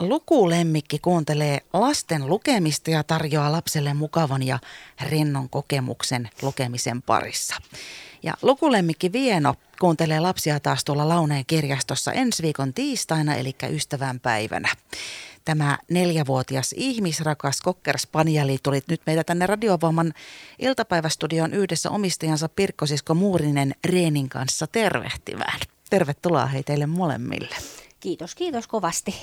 Lukulemmikki kuuntelee lasten lukemista ja tarjoaa lapselle mukavan ja rennon kokemuksen lukemisen parissa. Ja Lukulemmikki Vieno kuuntelee lapsia taas tuolla Launeen kirjastossa ensi viikon tiistaina, eli ystävänpäivänä. Tämä 4-vuotias ihmisrakas kokkerspanjali tuli nyt meitä tänne Radiovauman iltapäivästudioon yhdessä omistajansa Pirkko-Sisko Muurinen-Reenin kanssa tervehtimään. Tervetuloa hei teille molemmille. Kiitos, kiitos kovasti.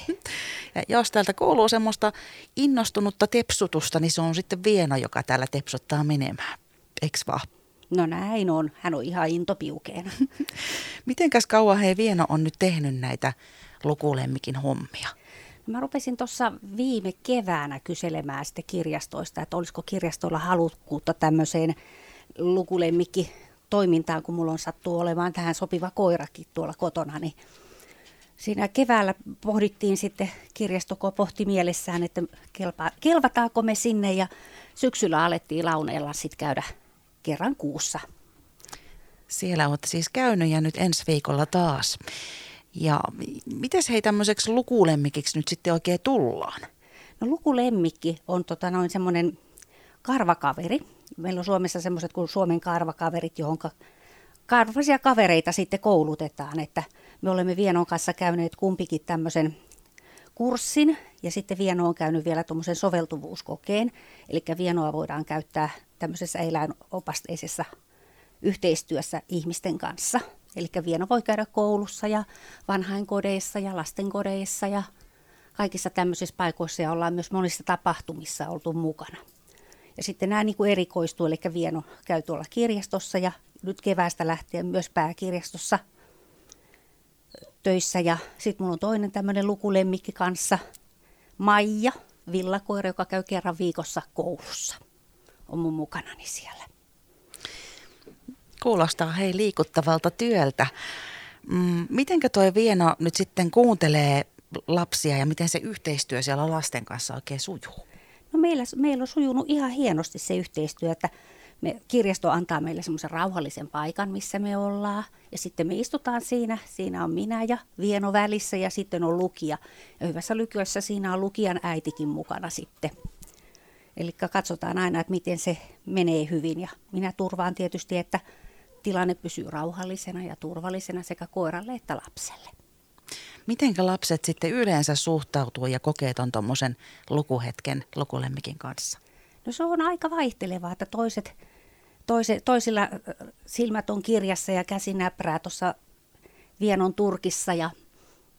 Ja jos täältä kuuluu semmoista innostunutta tepsutusta, niin se on sitten Vieno, joka täällä tepsuttaa menemään. Eiks vaan? No näin on. Hän on ihan intopiukeena. Mitenkäs kauan hei Vieno on nyt tehnyt näitä Lukulemmikin hommia? Mä rupesin tuossa viime keväänä kyselemään sitten kirjastoista, että olisiko kirjastolla halukkuutta tämmöiseen lukulemmikki-toimintaan, kun mulla on sattuu olemaan tähän sopiva koirakin tuolla kotona, niin siinä keväällä pohdittiin sitten, kirjastoko pohti mielessään, että kelvataanko me sinne, ja syksyllä alettiin Launeella sitten käydä kerran kuussa. Siellä olet siis käynyt ja nyt ensi viikolla taas. Ja mites hei tämmöiseksi lukulemmikiksi nyt sitten oikein tullaan? No lukulemmikki on semmoinen karvakaveri. Meillä on Suomessa semmoiset kuin Suomen karvakaverit, johon karvaisia kavereita sitten koulutetaan. Että me olemme Vienon kanssa käyneet kumpikin tämmöisen kurssin ja sitten Vieno on käynyt vielä tuommoisen soveltuvuuskokeen. Eli Vienoa voidaan käyttää tämmöisessä eläinopasteisessa yhteistyössä ihmisten kanssa. Eli Vieno voi käydä koulussa ja vanhainkodeissa ja lastenkodeissa ja kaikissa tämmöisissä paikoissa, ja ollaan myös monissa tapahtumissa oltu mukana. Ja sitten nämä niin kuin erikoistuu, eli Vieno käy tuolla kirjastossa ja nyt keväästä lähtien myös pääkirjastossa töissä. Ja sitten mulla on toinen tämmöinen lukulemmikki kanssa, Maija, villakoira, joka käy kerran viikossa koulussa. On mun mukanani siellä. Kuulostaa hei liikuttavalta työltä. Mitenkä toi Vieno nyt sitten kuuntelee lapsia ja miten se yhteistyö siellä lasten kanssa oikein sujuu? No meillä on sujunut ihan hienosti se yhteistyö, että kirjasto antaa meille semmoisen rauhallisen paikan, missä me ollaan. Ja sitten me istutaan siinä. Siinä on minä ja Vieno välissä ja sitten on lukija. Ja hyvässä lukiossa siinä on lukijan äitikin mukana sitten. Eli katsotaan aina, että miten se menee hyvin. Ja minä turvaan tietysti, että tilanne pysyy rauhallisena ja turvallisena sekä koiralle että lapselle. Mitenkä lapset sitten yleensä suhtautuu ja kokee ton tommosen lukuhetken lukulemmikin kanssa? No se on aika vaihtelevaa, että toisilla silmät on kirjassa ja käsi näprää tuossa Vienon turkissa ja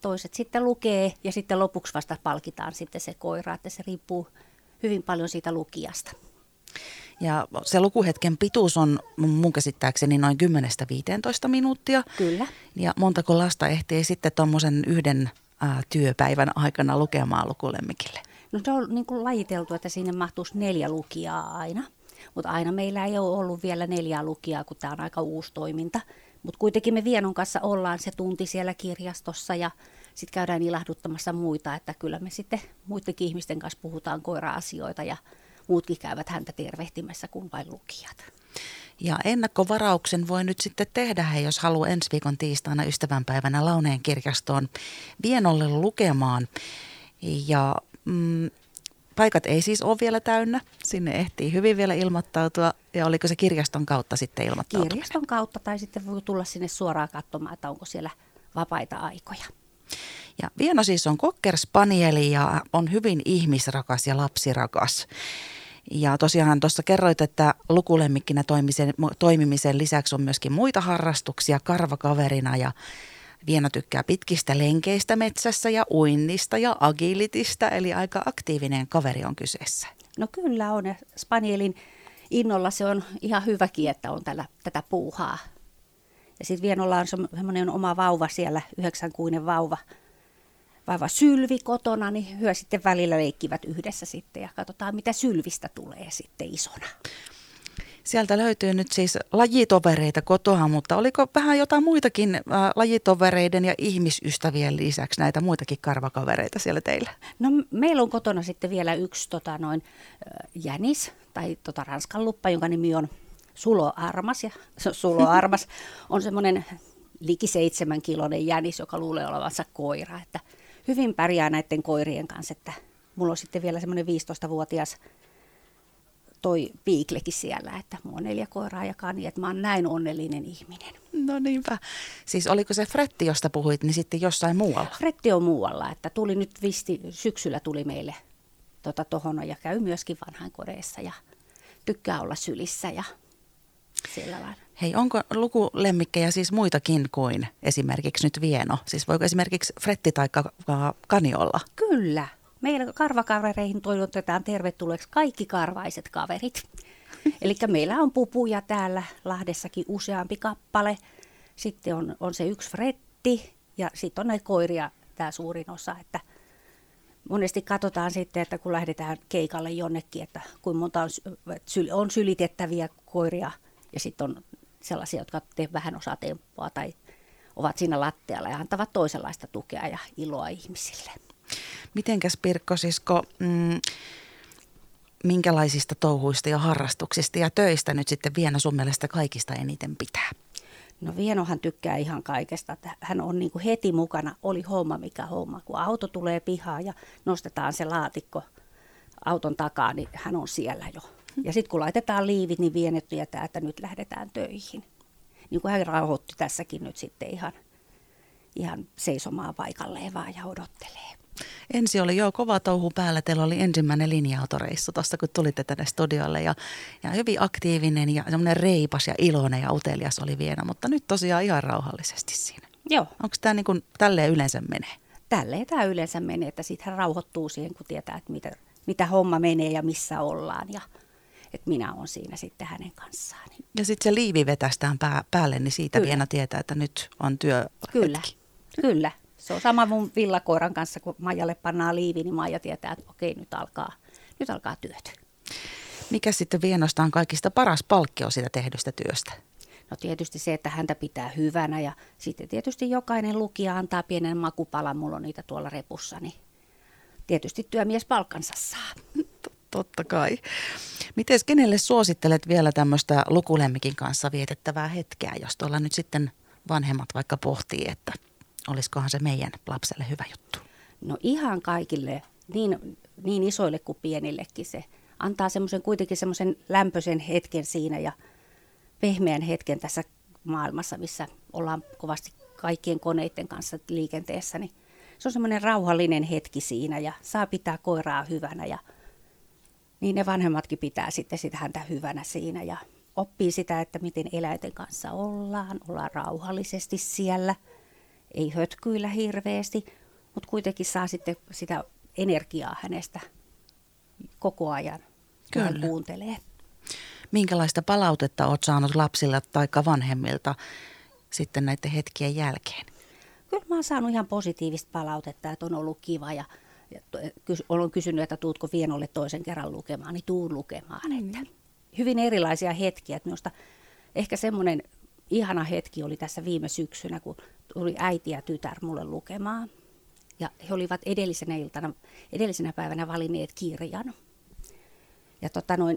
toiset sitten lukee ja sitten lopuksi vasta palkitaan sitten se koira, että se riippuu hyvin paljon siitä lukijasta. Ja se lukuhetken pituus on mun käsittääkseni noin 10-15 minuuttia. Kyllä. Ja montako lasta ehtii sitten tuommoisen yhden työpäivän aikana lukemaan lukulemmikille? No se on niin kuin lajiteltu, että sinne mahtuisi 4 lukijaa aina. Mutta aina meillä ei ole ollut vielä 4 lukijaa, kun tämä on aika uusi toiminta. Mutta kuitenkin me Vienon kanssa ollaan se tunti siellä kirjastossa ja sitten käydään ilahduttamassa muita. Että kyllä me sitten muidenkin ihmisten kanssa puhutaan koira-asioita ja muutkin käyvät häntä tervehtimässä kuin vain lukijat. Ja ennakkovarauksen voi nyt sitten tehdä, hei, jos haluaa ensi viikon tiistaina ystävänpäivänä Launeen kirjastoon Vienolle lukemaan. Ja paikat ei siis ole vielä täynnä. Sinne ehtii hyvin vielä ilmoittautua. Ja oliko se kirjaston kautta sitten ilmoittautuminen? Kirjaston kautta tai sitten voi tulla sinne suoraan katsomaan, että onko siellä vapaita aikoja. Ja Vieno siis on kokkerspanieli ja on hyvin ihmisrakas ja lapsirakas. Ja tosiaan tuossa kerroit, että lukulemmikkinä toimimisen lisäksi on myöskin muita harrastuksia karvakaverina ja Vieno tykkää pitkistä lenkeistä metsässä ja uinnista ja agilitista, eli aika aktiivinen kaveri on kyseessä. No kyllä on, ja spanielin innolla se on ihan hyväkin, että on tätä puuhaa. Ja sitten Vienolla on semmoinen oma vauva siellä, 9-kuinen vauva Sylvi kotona, niin hyö sitten välillä leikkivät yhdessä sitten ja katsotaan, mitä Sylvistä tulee sitten isona. Sieltä löytyy nyt siis lajitovereita kotoa, mutta oliko vähän jotain muitakin lajitovereiden ja ihmisystävien lisäksi näitä muitakin karvakavereita siellä teillä? No meillä on kotona sitten vielä yksi jänis tai ranskan luppa, jonka nimi on Sulo Armas. Ja Sulo Armas on semmoinen liki 7-kiloinen jänis, joka luulee olevansa koira, että hyvin pärjää näiden koirien kanssa. Että mulla on sitten vielä semmoinen 15-vuotias toi Piiklekin siellä, että mulla on 4 koiraa jakaan niin, että mä oon näin onnellinen ihminen. No niinpä. Siis oliko se Fretti, josta puhuit, niin sitten jossain muualla? Fretti on muualla, että tuli nyt syksyllä tuli meille tohon ja käy myöskin vanhainkodeissa ja tykkää olla sylissä ja siellä vaan. Hei, onko lukulemmikkejä siis muitakin kuin esimerkiksi nyt Vieno? Siis voiko esimerkiksi Fretti tai kani olla? Kyllä. Meillä karvakavereihin toivotetaan tervetulleeksi kaikki karvaiset kaverit. Eli meillä on pupuja täällä Lahdessakin useampi kappale. Sitten on se yksi Fretti ja sitten on näitä koiria tämä suurin osa. Että monesti katsotaan sitten, että kun lähdetään keikalle jonnekin, että kuinka monta on sylitettäviä koiria ja sitten on sellaisia, jotka vähän osaa temppua tai ovat siinä lattialla ja antavat toisenlaista tukea ja iloa ihmisille. Mitenkäs Pirkko-sisko, minkälaisista touhuista ja harrastuksista ja töistä nyt sitten Vieno sun mielestä kaikista eniten pitää? No Vienohan tykkää ihan kaikesta, että hän on niin kuin heti mukana, oli homma mikä homma, kun auto tulee pihaan ja nostetaan se laatikko auton takaa, niin hän on siellä jo. Ja sitten kun laitetaan liivit, niin Vieno tietää, että nyt lähdetään töihin. Niin kuin hän rauhoitti tässäkin nyt sitten ihan seisomaan paikalleen vaan ja odottelee. Ensi oli jo kova touhu päällä. Teillä oli ensimmäinen linja-autoreissu tuossa, kun tulitte tänne studiolle. Ja hyvin aktiivinen ja semmoinen reipas ja iloinen ja utelias oli Vieno, mutta nyt tosiaan ihan rauhallisesti siinä. Joo. Onko tämä niin kuin tälleen yleensä menee? Tälleen tämä yleensä menee, että sitten hän rauhoittuu siihen, kun tietää, että mitä homma menee ja missä ollaan ja että minä olen siinä sitten hänen kanssaan. Ja sitten se liivi vetästään päälle, niin siitä kyllä Vieno tietää, että nyt on työhetki. Kyllä. Se on sama mun villakoiran kanssa, kun Maijalle pannaan liivi, niin Maija tietää, että okei, nyt alkaa työt. Mikä sitten Vienosta on kaikista paras palkkio siitä tehdystä työstä? No tietysti se, että häntä pitää hyvänä ja sitten tietysti jokainen lukija antaa pienen makupalan, mulla on niitä tuolla repussa, niin tietysti työmies palkkansa saa. Totta kai. Mites kenelle suosittelet vielä tämmöistä lukulemmikin kanssa vietettävää hetkeä, jos tuolla nyt sitten vanhemmat vaikka pohtii, että olisikohan se meidän lapselle hyvä juttu? No ihan kaikille, niin isoille kuin pienillekin se. Antaa kuitenkin semmoisen lämpöisen hetken siinä ja pehmeän hetken tässä maailmassa, missä ollaan kovasti kaikkien koneiden kanssa liikenteessä. Niin se on semmoinen rauhallinen hetki siinä ja saa pitää koiraa hyvänä ja niin ne vanhemmatkin pitää sitten sitä häntä hyvänä siinä ja oppii sitä, että miten eläinten kanssa ollaan rauhallisesti siellä. Ei hötkyillä hirveästi, mutta kuitenkin saa sitten sitä energiaa hänestä koko ajan, kun hän kuuntelee. Minkälaista palautetta olet saanut lapsilla tai vanhemmilta sitten näiden hetkien jälkeen? Kyllä mä oon saanut ihan positiivista palautetta, että on ollut kiva ja olen kysynyt, että tuutko Vienolle toisen kerran lukemaan, niin tuun lukemaan. Että hyvin erilaisia hetkiä. Että minusta ehkä semmoinen ihana hetki oli tässä viime syksynä, kun tuli äiti ja tytär mulle lukemaan. Ja he olivat edellisenä päivänä valinneet kirjan. Ja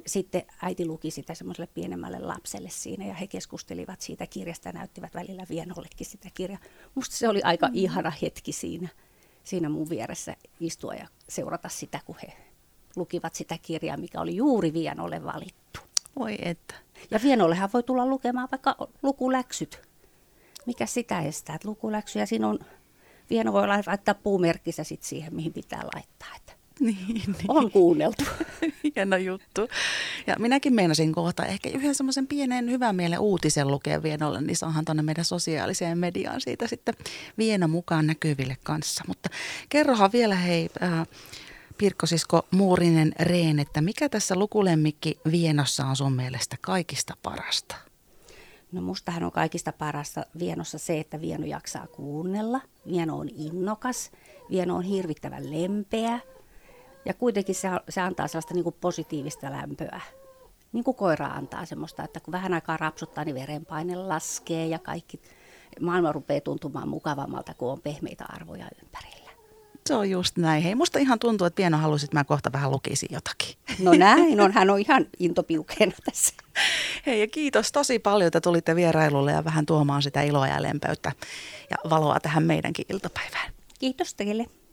sitten äiti luki sitä semmoiselle pienemmälle lapselle siinä ja he keskustelivat siitä kirjasta ja näyttivät välillä Vienollekin sitä kirjaa. Musta se oli aika ihana hetki siinä mun vieressä istua ja seurata sitä, kun he lukivat sitä kirjaa, mikä oli juuri Vienolle valittu. Voi että. Ja Vienollehan voi tulla lukemaan vaikka lukuläksyt. Mikä sitä estää, että lukuläksyjä siinä on, Vieno voi laittaa puumerkkinsä sitten siihen, mihin pitää laittaa. Että niin. On kuunneltu. Hieno juttu. Ja minäkin meinasin kohta ehkä yhden semmoisen pienen hyvän mielen uutisen lukea Vienolle, niin saahan tuonne meidän sosiaaliseen mediaan siitä sitten Vieno mukaan näkyville kanssa. Mutta kerrohan vielä hei Pirkko-sisko Muurinen-Reen, että mikä tässä lukulemmikki Vienossa on sun mielestä kaikista parasta? No mustahan on kaikista parasta Vienossa se, että Vieno jaksaa kuunnella, Vieno on innokas, Vieno on hirvittävän lempeä ja kuitenkin se antaa sellaista niin kuin positiivista lämpöä. Niin kuin koira antaa semmoista, että kun vähän aikaa rapsuttaa, niin verenpaine laskee ja kaikki maailma rupeaa tuntumaan mukavammalta, kun on pehmeitä arvoja ympärillä. Se on just näin. Hei, musta ihan tuntuu, että Vieno haluaisit, että mä kohta vähän lukisin jotakin. No näin, hän on ihan intopiukeena tässä. Hei ja kiitos tosi paljon, että tulitte vierailulle ja vähän tuomaan sitä iloa ja lempeyttä ja valoa tähän meidänkin iltapäivään. Kiitos teille.